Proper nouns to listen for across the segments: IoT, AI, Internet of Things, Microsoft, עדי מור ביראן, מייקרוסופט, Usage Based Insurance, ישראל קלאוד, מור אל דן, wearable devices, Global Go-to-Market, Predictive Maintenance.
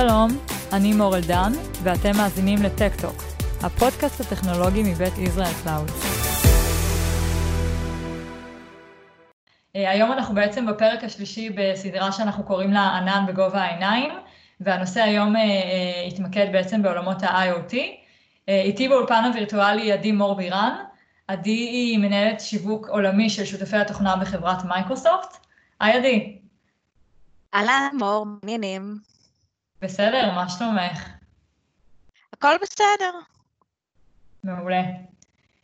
שלום, אני מור אל דן, ואתם מאזינים לטק-טוק, הפודקאסט הטכנולוגי מבית ישראל קלאוד. היום אנחנו בעצם בפרק השלישי בסדרה שאנחנו קוראים לה ענן בגובה העיניים, והנושא היום התמקד בעצם בעולמות ה-IoT. איתי באולפן הווירטואלי עדי מור ביראן. עדי היא מנהלת שיווק עולמי של שותפי התוכנה בחברת מייקרוסופט. היי עדי. אהלן מור, מעניינים. בסדר, מה שלומך? הכל בסדר. מעולה.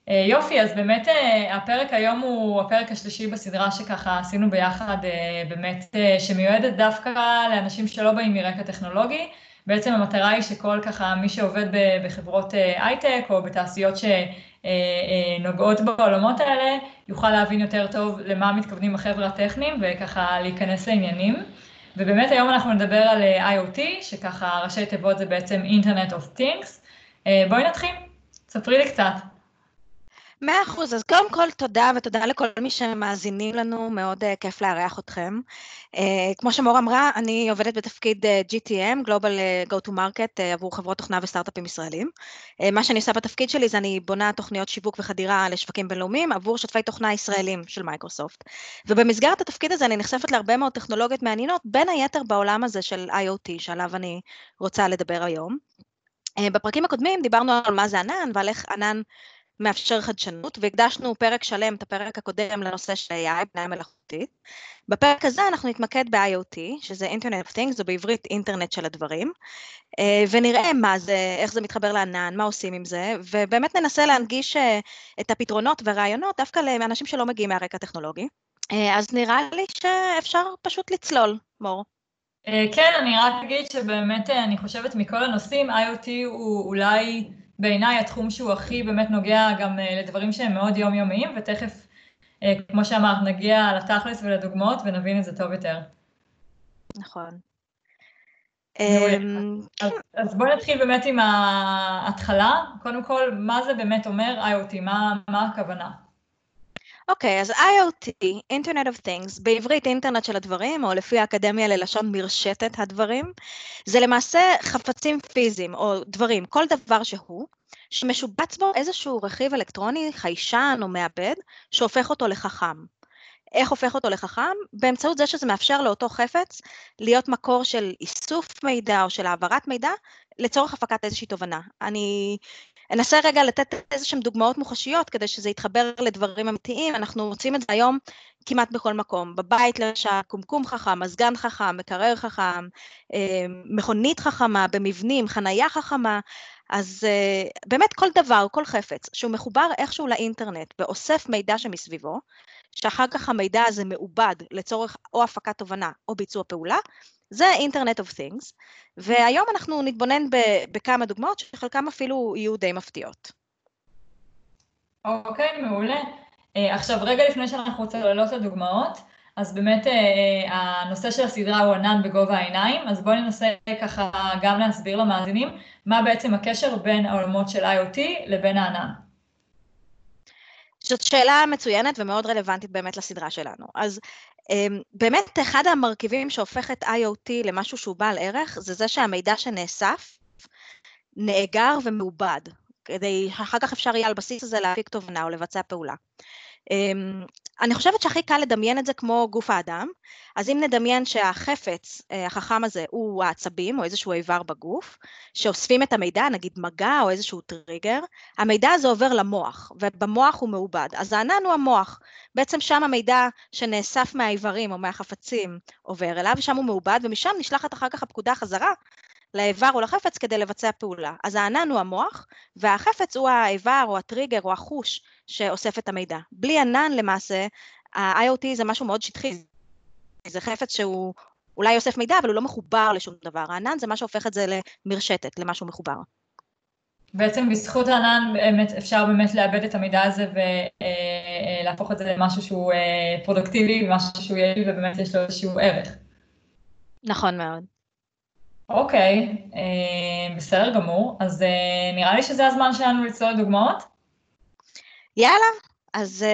יופי, אז באמת הפרק היום הוא הפרק השלישי בסדרה שככה עשינו ביחד, באמת שמיועדת דווקא לאנשים שלא באים מרקע טכנולוגי. בעצם המטרה היא שכל ככה מי שעובד בחברות הייטק או בתעשיות שנוגעות בעולמות האלה, יוכל להבין יותר טוב למה מתכוונים החבר'ה הטכניים וככה להיכנס לעניינים. ובאמת היום אנחנו נדבר על IoT, שככה ראשי תיבות זה בעצם Internet of Things. בואי נתחיל, ספרי לי קצת. 100%, אז קודם כל תודה ותודה לכל מי שמאזינים לנו, מאוד כיף לארח אתכם. כמו שמור אמרה, אני עובדת בתפקיד GTM, Global Go-to-Market, עבור חברות תוכנה וסטארט-אפים ישראלים. מה שאני עושה בתפקיד שלי זה אני בונה תוכניות שיווק וחדירה לשווקים בינלאומיים עבור שותפי תוכנה ישראלים של מייקרוסופט. ובמסגרת התפקיד הזה אני נחשפת להרבה מאוד טכנולוגיות מעניינות, בין היתר בעולם הזה של IoT, שעליו אני רוצה לדבר היום. בפרקים הקודמים דיברנו על מה זה ענן ועל איך ענן מאפשר חדשנות, והקדשנו פרק שלם, את הפרק הקודם, לנושא של AI, בינה מלאכותית. בפרק הזה אנחנו נתמקד ב-IoT, שזה Internet of Things, זו בעברית אינטרנט של הדברים, ונראה מה זה, איך זה מתחבר לענן, מה עושים עם זה, ובאמת ננסה להנגיש את הפתרונות והרעיונות, דווקא לאנשים שלא מגיעים מהרקע הטכנולוגי. אז נראה לי שאפשר פשוט לצלול, מור. כן, אני רק אגיד שבאמת אני חושבת מכל הנושאים, IoT הוא אולי בעיניי התחום שהוא הכי באמת נוגע גם לדברים שהם מאוד יומיומיים, ותכף, כמו שאמרת, נגיע לתכלס ולדוגמאות ונבין את זה טוב יותר. נכון. אז בואו נתחיל באמת עם ההתחלה. קודם כל, מה זה באמת אומר IoT? מה הכוונה? אוקיי, אז IoT, Internet of Things, בעברית אינטרנט של הדברים, או לפי האקדמיה ללשון מרשתת הדברים, זה למעשה חפצים פיזיים או דברים, כל דבר שהוא, שמשובץ בו איזשהו רכיב אלקטרוני, חיישן או מעבד, שהופך אותו לחכם. איך הופך אותו לחכם? באמצעות זה שזה מאפשר לאותו חפץ להיות מקור של איסוף מידע או של העברת מידע, לצורך הפקת איזושהי תובנה. אני אנסה רגע לתת איזשהם דוגמאות מוחשיות, כדי שזה יתחבר לדברים אמיתיים. אנחנו מוצאים את זה היום כמעט בכל מקום. בבית למשל, קומקום חכם, מזגן חכם, מקרר חכם, מכונית חכמה, במבנים, חנייה חכמה. אז באמת כל דבר, כל חפץ, שהוא מחובר איכשהו לאינטרנט, ואוסף מידע שמסביבו, שאחר כך המידע הזה מעובד לצורך או הפקת תובנה או ביצוע פעולה, זה Internet of Things, והיום אנחנו נתבונן בכמה דוגמאות, שחלקם אפילו יהיו די מפתיעות. אוקיי, מעולה. עכשיו, רגע לפני שאנחנו צוללות לדוגמאות, אז באמת הנושא של הסדרה הוא ענן בגובה העיניים, אז בואו ננסה ככה גם להסביר למאזינים, מה בעצם הקשר בין העולמות של IoT לבין הענן. זאת שאלה מצוינת ומאוד רלוונטית באמת לסדרה שלנו. אז באמת אחד המרכיבים שהופך את IoT למשהו שהוא בעל ערך, זה זה שהמידע שנאסף, נאגר ומעובד, כדי אחר כך אפשר יהיה על בסיס הזה להפיק תובנה או לבצע פעולה. אני חושבת שהכי קל לדמיין את זה כמו גוף האדם, אז אם נדמיין שהחפץ החכם הזה הוא העצבים או איזשהו איבר בגוף, שאוספים את המידע, נגיד מגע או איזשהו טריגר, המידע הזה עובר למוח, ובמוח הוא מעובד, אז הענן הוא המוח, בעצם שם המידע שנאסף מהאיברים או מהחפצים עובר אליו, שם הוא מעובד ומשם נשלחת אחר כך הפקודה חזרה, לאיבר או לחפץ כדי לבצע פעולה. אז הענן הוא המוח, והחפץ הוא האיבר או הטריגר או החוש שאוסף את המידע. בלי ענן למעשה, ה-IoT זה משהו מאוד שטחי. זה חפץ שהוא אולי אוסף מידע, אבל הוא לא מחובר לשום דבר. הענן זה מה שהופך את זה למרשתת, למשהו מחובר. בעצם בזכות הענן באמת אפשר באמת לאבד את המידע הזה ולהפוך את זה למשהו שהוא פרודוקטיבי, משהו שהוא יעיל ובאמת יש לו איזשהו ערך. נכון מאוד. אוקיי, בסדר גמור, אז נראה לי שזה הזמן שלנו לצלול לדוגמאות? יאללה, אז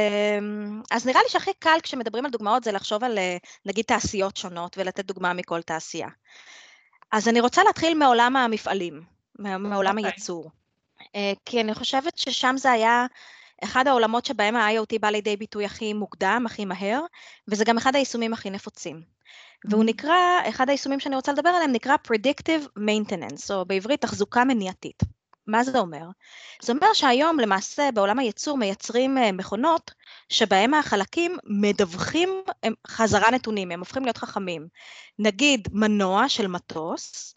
נראה לי שהכי קל כשמדברים על דוגמאות זה לחשוב על, נגיד, תעשיות שונות ולתת דוגמה מכל תעשייה. אז אני רוצה להתחיל מעולם המפעלים, מעולם הייצור. כי אני חושבת ששם זה היה אחד העולמות שבהם ה-IoT בא לידי ביטוי הכי מוקדם, הכי מהר, וזה גם אחד היישומים הכי נפוצים. והוא נקרא, אחד היישומים שאני רוצה לדבר עליהם נקרא Predictive Maintenance, או בעברית תחזוקה מניעתית. מה זה אומר? זה אומר שהיום למעשה בעולם הייצור מייצרים מכונות שבהם החלקים מדווחים חזרה נתונים, הם הופכים להיות חכמים. נגיד מנוע של מטוס,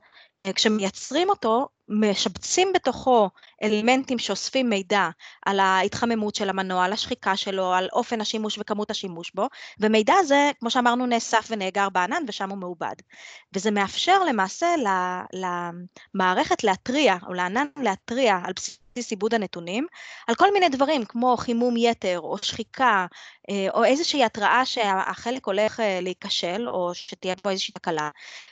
כשמייצרים אותו, משבצים בתוכו אלמנטים שאוספים מידע על ההתחממות של המנוע, על השחיקה שלו, על אופן השימוש וכמות השימוש בו, ומידע הזה, כמו שאמרנו, נאסף ונאגר בענן, ושם הוא מעובד. וזה מאפשר למעשה למערכת להתריע, או לענן להתריע על בסיס עיבוד הנתונים, על כל מיני דברים, כמו חימום יתר, או שחיקה, או איזושהי התראה שהחלק הולך להיכשל, או שתהיה פה איזושהי תקלה.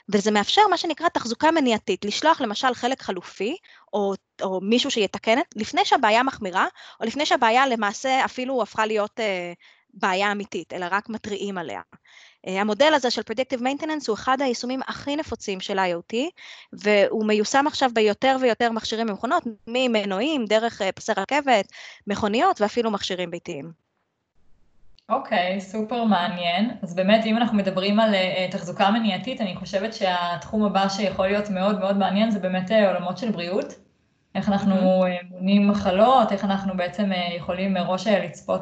וזה מאפשר מה שנקרא תחזוקה מניעתית, לשלוח למשל חלק חלופי, או מישהו שיתקנת, לפני שהבעיה מחמירה, או לפני שהבעיה למעשה אפילו הפכה להיות בעיה אמיתית, אלא רק מטריעים עליה. המודל הזה של Predictive Maintenance הוא אחד היישומים הכי נפוצים של IoT, והוא מיושם עכשיו ביותר ויותר מכשירים ומכונות, ממנועים, דרך פסי רכבת, מכוניות ואפילו מכשירים ביתיים. אוקיי, סופר מעניין. אז באמת, אם אנחנו מדברים על תחזוקה מניעתית, אני חושבת שהתחום הבא שיכול להיות מאוד מאוד מעניין, זה באמת עולמות של בריאות. איך אנחנו מונעים מחלות, איך אנחנו בעצם יכולים מראש לצפות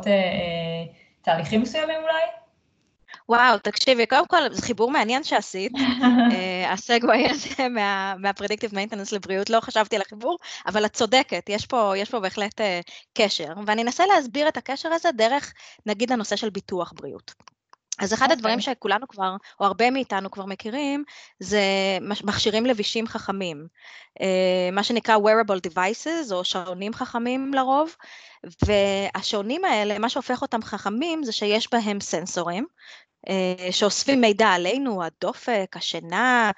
תהליכים מסוימים אולי? וואו, תקשיבי, קודם כל, זה חיבור מעניין שעשית, הסגווי הזה מה-Predictive Maintenance לבריאות, לא חשבתי על החיבור, אבל את צודקת, יש פה בהחלט קשר, ואני אנסה להסביר את הקשר הזה דרך, נגיד, הנושא של ביטוח בריאות. אז אחד הדברים שכולנו כבר, או הרבה מאיתנו כבר מכירים, זה מכשירים לבישים חכמים, מה שנקרא wearable devices, או שעונים חכמים לרוב, והשעונים האלה, מה שהופך אותם חכמים, זה שיש בהם סנסורים, שאוספים מידע עלינו, הדופק, השינה,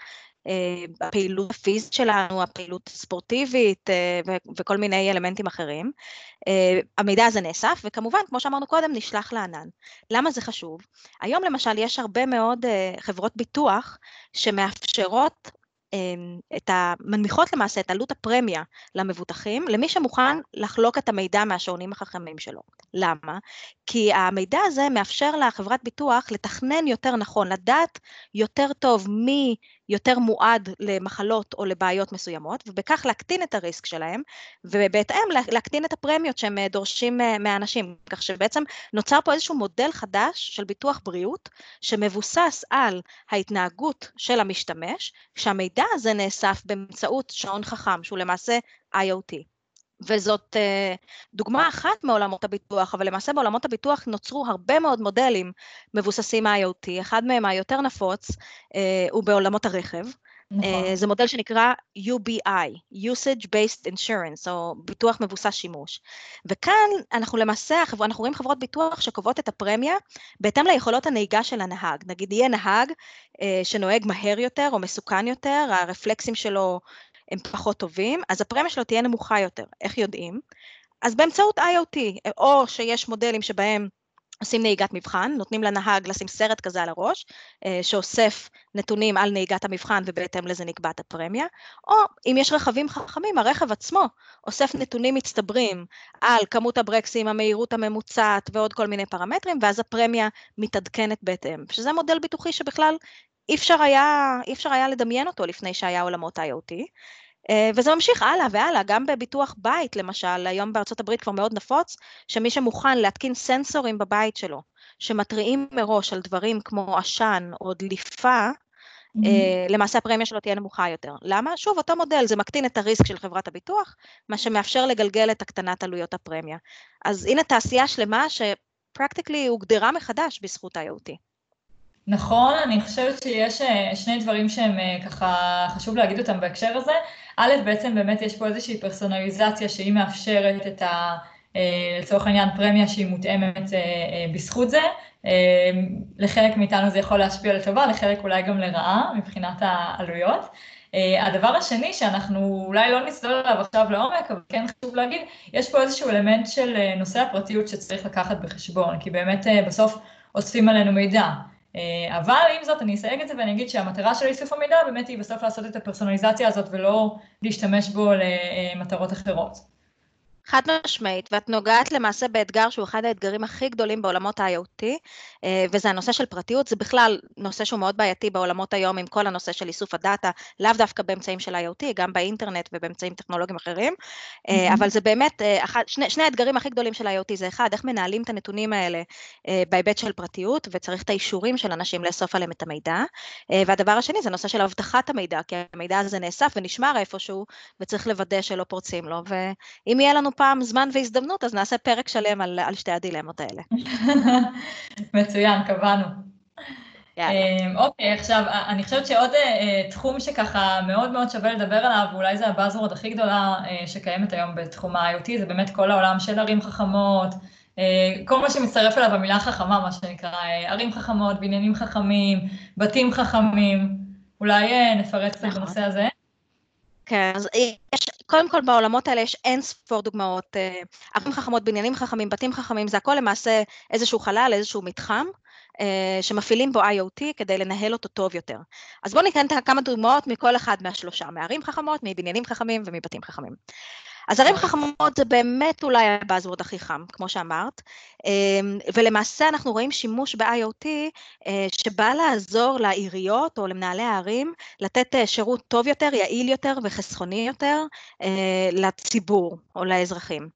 הפעילות הפיזית שלנו, הפעילות הספורטיבית וכל מיני אלמנטים אחרים. המידע הזה נאסף, וכמובן, כמו שאמרנו קודם, נשלח לענן. למה זה חשוב? היום למשל יש הרבה מאוד חברות ביטוח שמאפשרות מנמיכות למעשה את עלות הפרמיה למבוטחים, למי שמוכן לחלוק את המידע מהשעונים החכמים שלו. למה? כי המידע הזה מאפשר לחברת ביטוח לתכנן יותר נכון, לדעת יותר טוב מי יותר מועד למחלות או לבעיות מסוימות, ובכך להקטין את הריסק שלהם, ובהתאם להקטין את הפרמיות שהם דורשים מהאנשים, כך שבעצם נוצר פה איזשהו מודל חדש של ביטוח בריאות, שמבוסס על ההתנהגות של המשתמש, שהמידע הזה נאסף באמצעות שעון חכם, שהוא למעשה IoT. וזאת דוגמה אחת מעולמות הביטוח, אבל למעשה בעולמות הביטוח נוצרו הרבה מאוד מודלים מבוססים IoT, אחד מהם היותר נפוץ הוא בעולמות הרכב, זה מודל שנקרא UBI, Usage Based Insurance, או ביטוח מבוסס שימוש. וכאן אנחנו למעשה, אנחנו רואים חברות ביטוח שקובעות את הפרמיה, בהתאם ליכולות הנהיגה של הנהג. נגיד יהיה נהג שנוהג מהר יותר או מסוכן יותר, הרפלקסים שלו הם פחות טובים, אז הפרמיה שלו תהיה נמוכה יותר. איך יודעים? אז באמצעות IoT, או שיש מודלים שבהם עושים נהיגת מבחן, נותנים לנהג לשים סרט כזה על הראש, שאוסף נתונים על נהיגת המבחן, ובהתאם לזה נקבעת הפרמיה, או אם יש רכבים חכמים, הרכב עצמו אוסף נתונים מצטברים על כמות הברקסים, המהירות הממוצעת, ועוד כל מיני פרמטרים, ואז הפרמיה מתעדכנת בהתאם, שזה מודל ביטוחי שבכלל אי אפשר היה לדמיין אותו לפני שהיה עולמות IoT, וזה ממשיך הלאה והלאה, גם בביטוח בית למשל, היום בארצות הברית כבר מאוד נפוץ, שמי שמוכן להתקין סנסורים בבית שלו, שמתריעים מראש על דברים כמו עשן או דליפה, למעשה הפרמיה שלו תהיה נמוכה יותר. למה? שוב, אותו מודל, זה מקטין את הריסק של חברת הביטוח, מה שמאפשר לגלגל את הקטנת עלויות הפרמיה. אז הנה תעשייה שלמה שפרקטיקלי הוגדרה מחדש בזכות IoT. נכון, אני חושבת שיש שני דברים שהם ככה חשוב להגיד אותם בהקשר הזה. א', בעצם באמת יש פה איזושהי פרסונליזציה שהיא מאפשרת את לצורך העניין פרמיה שהיא מותאמת בזכות זה. לחלק מאיתנו זה יכול להשפיע לטובה, לחלק אולי גם לרעה מבחינת העלויות. הדבר השני שאנחנו אולי לא נצלול עליו עכשיו לעומק, אבל כן חשוב להגיד, יש פה איזשהו אלמנט של נושא הפרטיות שצריך לקחת בחשבון, כי באמת בסוף אוספים עלינו מידע. אבל עם זאת אני אסייג את זה ואני אגיד שהמטרה של איסוף המידע באמת היא בסוף לעשות את הפרסונליזציה הזאת ולא להשתמש בו למטרות אחרות. חד משמעית, ואת נוגעת למעשה באתגר שהוא אחד האתגרים הכי גדולים בעולמות ה-IoT, וזה הנושא של פרטיות, זה בכלל נושא שהוא מאוד בעייתי בעולמות היום עם כל הנושא של איסוף הדאטה, לאו דווקא באמצעים של IoT, גם באינטרנט ובאמצעים טכנולוגיים אחרים, אבל זה באמת, שני האתגרים הכי גדולים של ה-IoT זה אחד, איך מנהלים את הנתונים האלה בהיבט של פרטיות, וצריך את האישורים של אנשים לאסוף עליהם את המידע, והדבר השני זה נושא של הבטחת המידע, כי המידע הזה נאסף ונשמר איפשהו, וצריך לוודא שלא פורצים לו, ואם יהיה לנו פעם זמן והזדמנות, אז נעשה פרק שלם על שתי הדילמות האלה. מצוין, קבענו. אוקיי, עכשיו, אני חושבת שעוד תחום שככה מאוד מאוד שווה לדבר עליו, ואולי זה הבאזוורד הכי גדולה שקיימת היום בתחום ה-IoT, זה באמת כל העולם של ערים חכמות, כל מה שמצטרף אליו המילה חכמה, מה שנקרא, ערים חכמות, בניינים חכמים, בתים חכמים, אולי נפרט את הנושא הזה. כן, אז יש, קודם כל בעולמות האלה יש אין ספור דוגמאות, ערים חכמות, בניינים חכמים, בתים חכמים, זה הכל למעשה איזשהו חלל, איזשהו מתחם, שמפעילים בו IoT כדי לנהל אותו טוב יותר. אז בואו ניתן כמה דוגמאות מכל אחד מהשלושה, מערים חכמות, מבניינים חכמים ומבתים חכמים. אז ערים חכמות זה באמת אולי הבאזוורד הכי חם, כמו שאמרת, ולמעשה אנחנו רואים שימוש ב-IoT שבא לעזור לעיריות או למנהלי הערים, לתת שירות טוב יותר, יעיל יותר וחסכוני יותר לציבור או לאזרחים.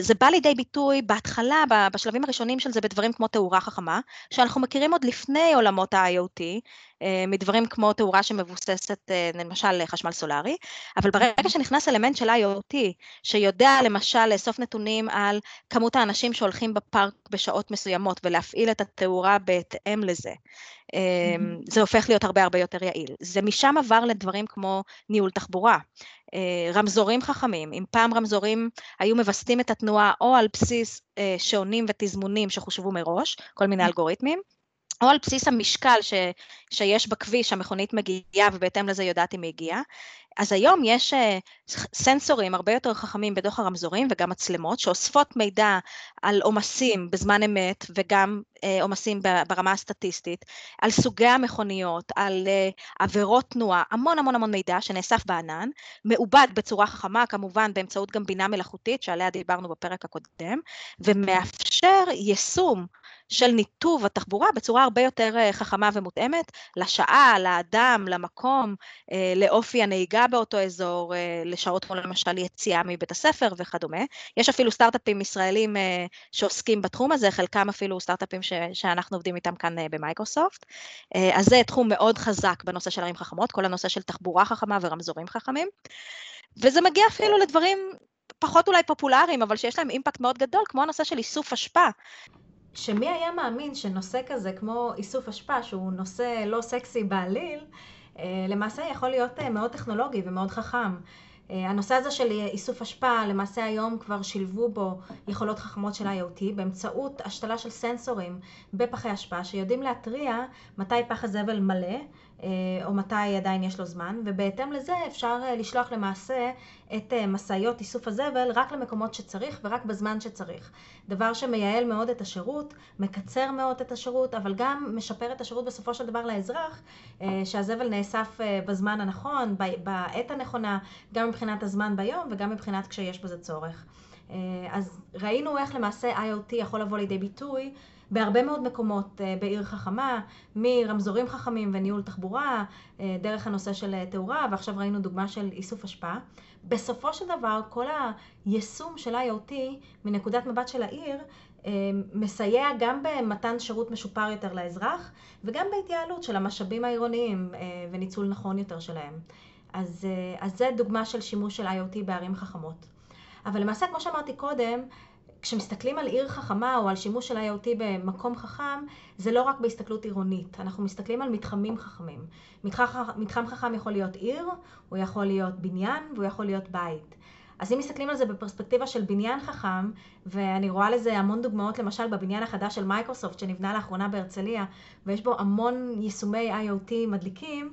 זה בא לידי ביטוי בהתחלה, בשלבים הראשונים של זה, בדברים כמו תאורה חכמה, שאנחנו מכירים עוד לפני עולמות ה-IoT, מדברים כמו תאורה שמבוססת למשל חשמל סולרי, אבל ברגע שנכנס אלמנט של IoT, שיודע למשל לאסוף נתונים על כמות האנשים שהולכים בפארק בשעות מסוימות, ולהפעיל את התאורה בהתאם לזה, זה הופך להיות הרבה הרבה יותר יעיל. זה משם עבר לדברים כמו ניהול תחבורה, רמזורים חכמים. אם פעם רמזורים היו מבססים את התנועה או על בסיס שעונים ותזמונים שחושבו מראש, כל מיני אלגוריתמים, או על בסיס המשקל שיש בכביש, המכונית מגיעה ובהתאם לזה יודעת אם היא הגיעה. אז היום יש סנסורים הרבה יותר חכמים בתוך הרמזורים וגם מצלמות שאוספות מידע על עומסים בזמן אמת וגם עומסים ברמה הסטטיסטית, על סוגי המכוניות, על עבירות תנועה, המון המון המון מידע שנאסף בענן, מעובד בצורה חכמה כמובן באמצעות גם בינה מלאכותית שעליה דיברנו בפרק הקודם, ומאפשר יישום של ניתוב התחבורה בצורה הרבה יותר חכמה ומותאמת לשעה, לאדם, למקום, לאופי הנהיגה באותו אזור, לשעות כמו למשל יציאה מבית הספר וכדומה. יש אפילו סטארט-אפים ישראלים שעוסקים בתחום הזה, חלקם אפילו סטארט-אפים שאנחנו עובדים איתם כאן במייקרוסופט. אז זה תחום מאוד חזק בנושא של ערים חכמות, כל הנושא של תחבורה חכמה ורמזורים חכמים. וזה מגיע אפילו לדברים פחות אולי פופולריים, אבל שיש להם אימפקט מאוד גדול, כמו הנושא של איסוף אשפה. שמי היה מאמין שנושא כזה כמו איסוף אשפה, שהוא נושא לא סקסי בעליל, למעשה יכול להיות מאוד טכנולוגי ומאוד חכם. הנושא הזה של איסוף אשפה, למעשה היום כבר שילבו בו יכולות חכמות של IoT, באמצעות השתלה של סנסורים בפחי אשפה, שיודעים להתריע מתי פח הזבל מלא, או מתי עדיין יש לו זמן, ובהתאם לזה אפשר לשלוח למעשה את מסעיות איסוף הזבל רק למקומות שצריך ורק בזמן שצריך. דבר שמייעל מאוד את השירות, מקצר מאוד את השירות, אבל גם משפר את השירות בסופו של דבר לאזרח, שהזבל נאסף בזמן הנכון, בעת הנכונה, גם מבחינת הזמן ביום וגם מבחינת כשיש בזה צורך. אז ראינו איך למעשה IoT יכול לבוא לידי ביטוי, בהרבה מאוד מקומות בעיר חכמה, מרמזורים חכמים וניהול תחבורה, דרך הנושא של תאורה, ועכשיו ראינו דוגמה של איסוף אשפה. בסופו של דבר, כל היישום של IoT, מנקודת מבט של העיר, מסייע גם במתן שירות משופר יותר לאזרח, וגם בהתייעלות של המשאבים העירוניים וניצול נכון יותר שלהם. אז זה דוגמה של שימוש של IoT בערים חכמות. אבל למעשה, כמו שאמרתי קודם, כשמסתכלים על עיר חכמה או על שימוש של IoT במקום חכם, זה לא רק בהסתכלות עירונית. אנחנו מסתכלים על מתחמים חכמים. מתחם חכם יכול להיות עיר, הוא יכול להיות בניין והוא יכול להיות בית. אז אם מסתכלים על זה בפרספקטיבה של בניין חכם, ואני רואה לזה המון דוגמאות, למשל בבניין החדש של מייקרוסופט שנבנה לאחרונה בהרצליה, ויש בו המון יישומי IoT מדליקים,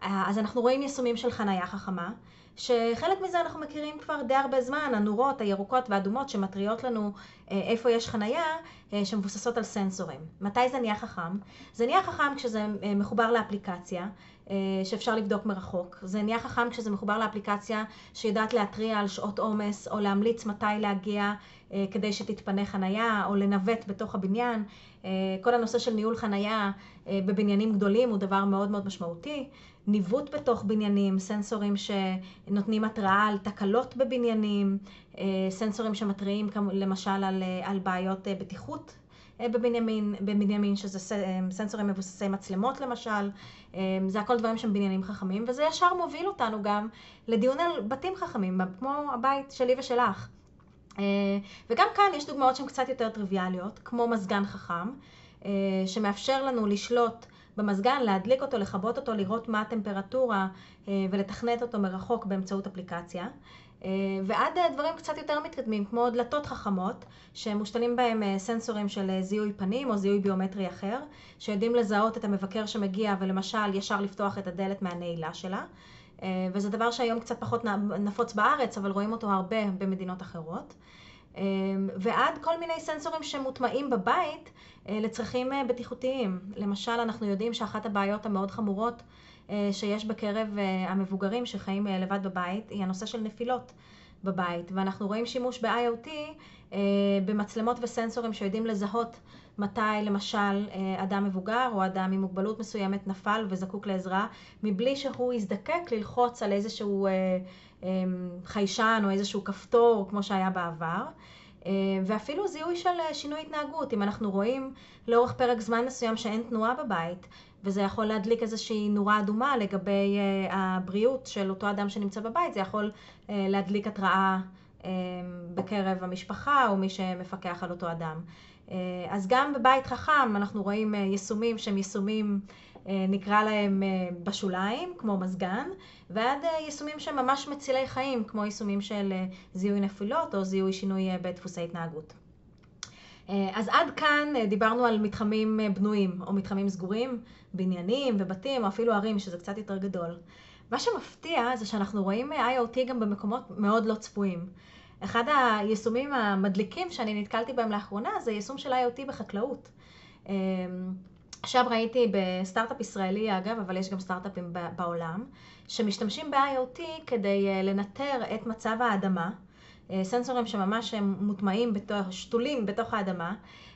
אז אנחנו רואים יישומים של חנייה חכמה, שחלק מזה אנחנו מכירים כבר די הרבה זמן, הנורות הירוקות והאדומות שמטריות לנו איפה יש חנייה, שמבוססות על סנסורים. מתי זה נהיה חכם? זה נהיה חכם כשזה מחובר לאפליקציה, שאפשר לבדוק מרחוק. זה נהיה חכם כשזה מחובר לאפליקציה שיודעת להתריע על שעות עומס, או להמליץ מתי להגיע כדי שתתפנה חנייה, או לנווט בתוך הבניין. כל הנושא של ניהול חנייה בבניינים גדולים הוא דבר מאוד מאוד משמעותי. ניווט בתוך בניינים, סנסורים שנותנים התראה על תקלות בבניינים, סנסורים שמתריעים למשל על בעיות בטיחות בבנימין, שזה סנסורים מבוססי מצלמות למשל, זה הכל דברים שהם בניינים חכמים, וזה ישר מוביל אותנו גם לדיון על בתים חכמים, כמו הבית שלי ושלך. וגם כאן יש דוגמאות שהן קצת יותר טריוויאליות, כמו מזגן חכם, שמאפשר לנו לשלוט במזגן, להדליק אותו, לחבות אותו, לראות מה הטמפרטורה ולתכנת אותו מרחוק באמצעות אפליקציה. ועד דברים קצת יותר מתקדמים, כמו דלתות חכמות, שמושתלים בהם סנסורים של זיהוי פנים או זיהוי ביומטרי אחר, שיודעים לזהות את המבקר שמגיע ולמשל ישר לפתוח את הדלת מהנעילה שלה. וזה דבר שהיום קצת פחות נפוץ בארץ, אבל רואים אותו הרבה במדינות אחרות. ועד כל מיני סנסורים שמוטמעים בבית לצרכים בטיחותיים. למשל, אנחנו יודעים שאחת הבעיות המאוד חמורות שיש בקרב המבוגרים שחיים לבד בבית היא הנושא של נפילות בבית. ואנחנו רואים שימוש ב-IoT במצלמות וסנסורים שיודעים לזהות מתי למשל אדם מבוגר או אדם עם מוגבלות מסוימת נפל וזקוק לעזרה, מבלי שהוא יזדקק ללחוץ על איזשהו חיישן או איזשהו כפתור כמו שהיה בעבר. ואפילו זיהוי של שינוי התנהגות, אם אנחנו רואים לאורך פרק זמן מסוים שאין תנועה בבית, וזה יכול להדליק איזושהי נורה אדומה לגבי הבריאות של אותו אדם שנמצא בבית, זה יכול להדליק התראה בקרב המשפחה או מי שמפקח על אותו אדם. אז גם בבית חכם אנחנו רואים יישומים שהם יישומים נקרא להם בשוליים, כמו מזגן, ועד יישומים שממש מצילי חיים, כמו יישומים של זיהוי נפילות או זיהוי שינוי בדפוסי התנהגות. אז עד כאן דיברנו על מתחמים בנויים או מתחמים סגורים, בניינים ובתים או אפילו ערים שזה קצת יותר גדול. מה שמפתיע זה שאנחנו רואים IoT גם במקומות מאוד לא צפויים. אחד היישומים המדליקים שאני נתקלתי בהם לאחרונה זה יישום של IoT בחקלאות. עכשיו ראיתי בסטארט-אפ ישראלי אגב, אבל יש גם סטארט-אפים בעולם, שמשתמשים ב-IoT כדי לנטר את מצב האדמה, סנסורים שממש מוטמעים, שתולים בתוך האדמה,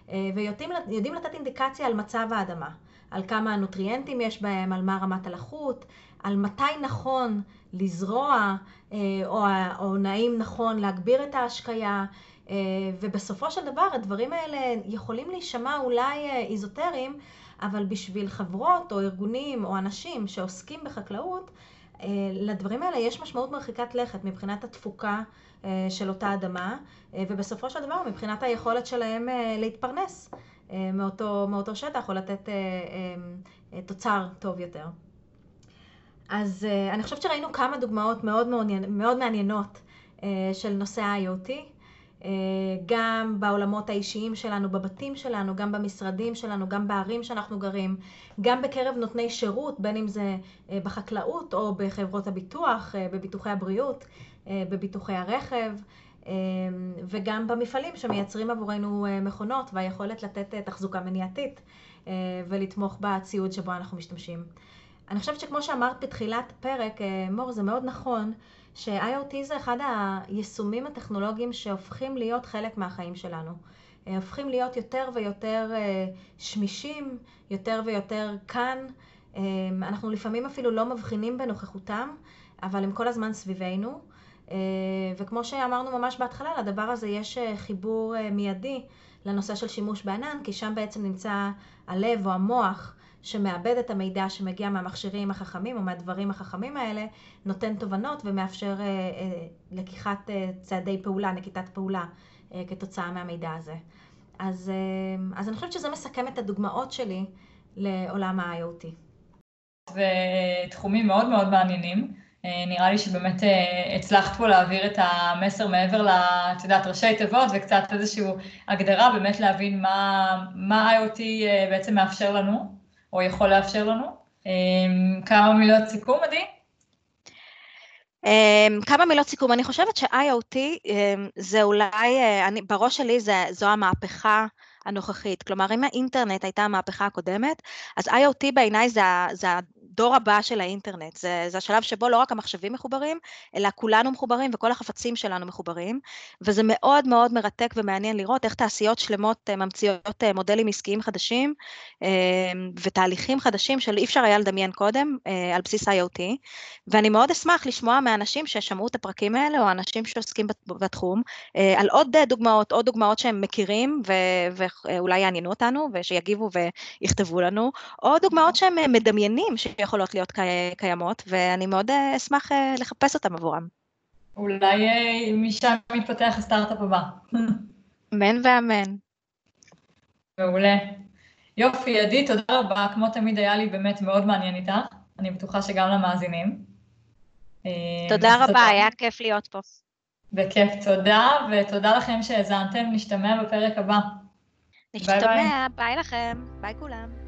ויודעים לתת אינדיקציה על מצב האדמה, על כמה נוטריאנטים יש בהם, על מה רמת הלחות, על מתי נכון לזרוע, או נעים נכון להגביר את ההשקיה, ובסופו של דבר הדברים האלה יכולים להישמע אולי איזוטריים, אבל בשביל חברות או ארגונים או אנשים שעוסקים בחקלאות, לדברים האלה יש משמעות מרחיקת לכת מבחינת התפוקה של אותה אדמה, ובסופו של דבר מבחינת היכולת שלהם להתפרנס מאותו שטח או לתת תוצר טוב יותר. אז אני חושבת שראינו כמה דוגמאות מאוד מעניינות של נושא ה-IoT, גם בעולמות האישיים שלנו, בבתים שלנו, גם במשרדים שלנו, גם בערים שאנחנו גרים, גם בקרב נותני שירות, בין אם זה בחקלאות או בחברות הביטוח, בביטוחי הבריאות, בביטוחי הרכב, וגם במפעלים שמייצרים עבורנו מכונות והיכולת לתת תחזוקה מניעתית ולתמוך בציוד שבו אנחנו משתמשים. אני חושבת שכמו שאמרת בתחילת פרק, מור, זה מאוד נכון, ש-IoT זה אחד היישומים הטכנולוגיים שהופכים להיות חלק מהחיים שלנו. הופכים להיות יותר ויותר שמישים, יותר ויותר כאן. אנחנו לפעמים אפילו לא מבחינים בנוכחותם, אבל הם כל הזמן סביבנו. וכמו שאמרנו ממש בהתחלה, לדבר הזה יש חיבור מיידי לנושא של שימוש בענן, כי שם בעצם נמצא הלב או המוח, שמאבד את המידע שמגיע מהמכשירים החכמים או מהדברים החכמים האלה, נותן תובנות ומאפשר לקיחת צעדי פעולה, נקיטת פעולה כתוצאה מהמידע הזה. אז אני חושבת שזה מסכם את הדוגמאות שלי לעולם ה-IoT. ותחומים מאוד מאוד מעניינים. נראה לי שבאמת הצלחת פה להעביר את המסר מעבר ראשי תיבות וקצת איזושהי הגדרה, באמת להבין מה IoT בעצם מאפשר לנו. או יכול לאפשר לנו. כמה מילות סיכום, עדי? כמה מילות סיכום, אני חושבת ש-IoT זה אולי, בראש שלי זו המהפכה הנוכחית, כלומר אם האינטרנט הייתה המהפכה הקודמת, אז IoT בעיניי זה הדור הבא של האינטרנט, זה השלב שבו לא רק המחשבים מחוברים, אלא כולנו מחוברים וכל החפצים שלנו מחוברים, וזה מאוד מאוד מרתק ומעניין לראות איך תעשיות שלמות ממציאות מודלים עסקיים חדשים, ותהליכים חדשים שאי אפשר היה לדמיין קודם, על בסיס IoT, ואני מאוד אשמח לשמוע מהאנשים ששמעו את הפרקים האלה, או אנשים שעוסקים בתחום, על עוד דוגמאות שהם מכירים, ואולי יעניינו אותנו, ושיגיבו ויכתבו לנו, או דוגמאות שהם מדמיינים שיכולות להיות קיימות, ואני מאוד אשמח לחפש אותם עבורם. אולי משם מתפתח הסטארט-אפ הבא. אמן ואמן. מעולה. יופי, עדי, תודה רבה. כמו תמיד היה לי באמת מאוד מעניין איתך. אני בטוחה שגם למאזינים. תודה רבה, היה כיף להיות פה. בכיף, תודה, ותודה לכם שהזנתם. נשתמע בפרק הבא. נשתמע, ביי לכם, ביי כולם.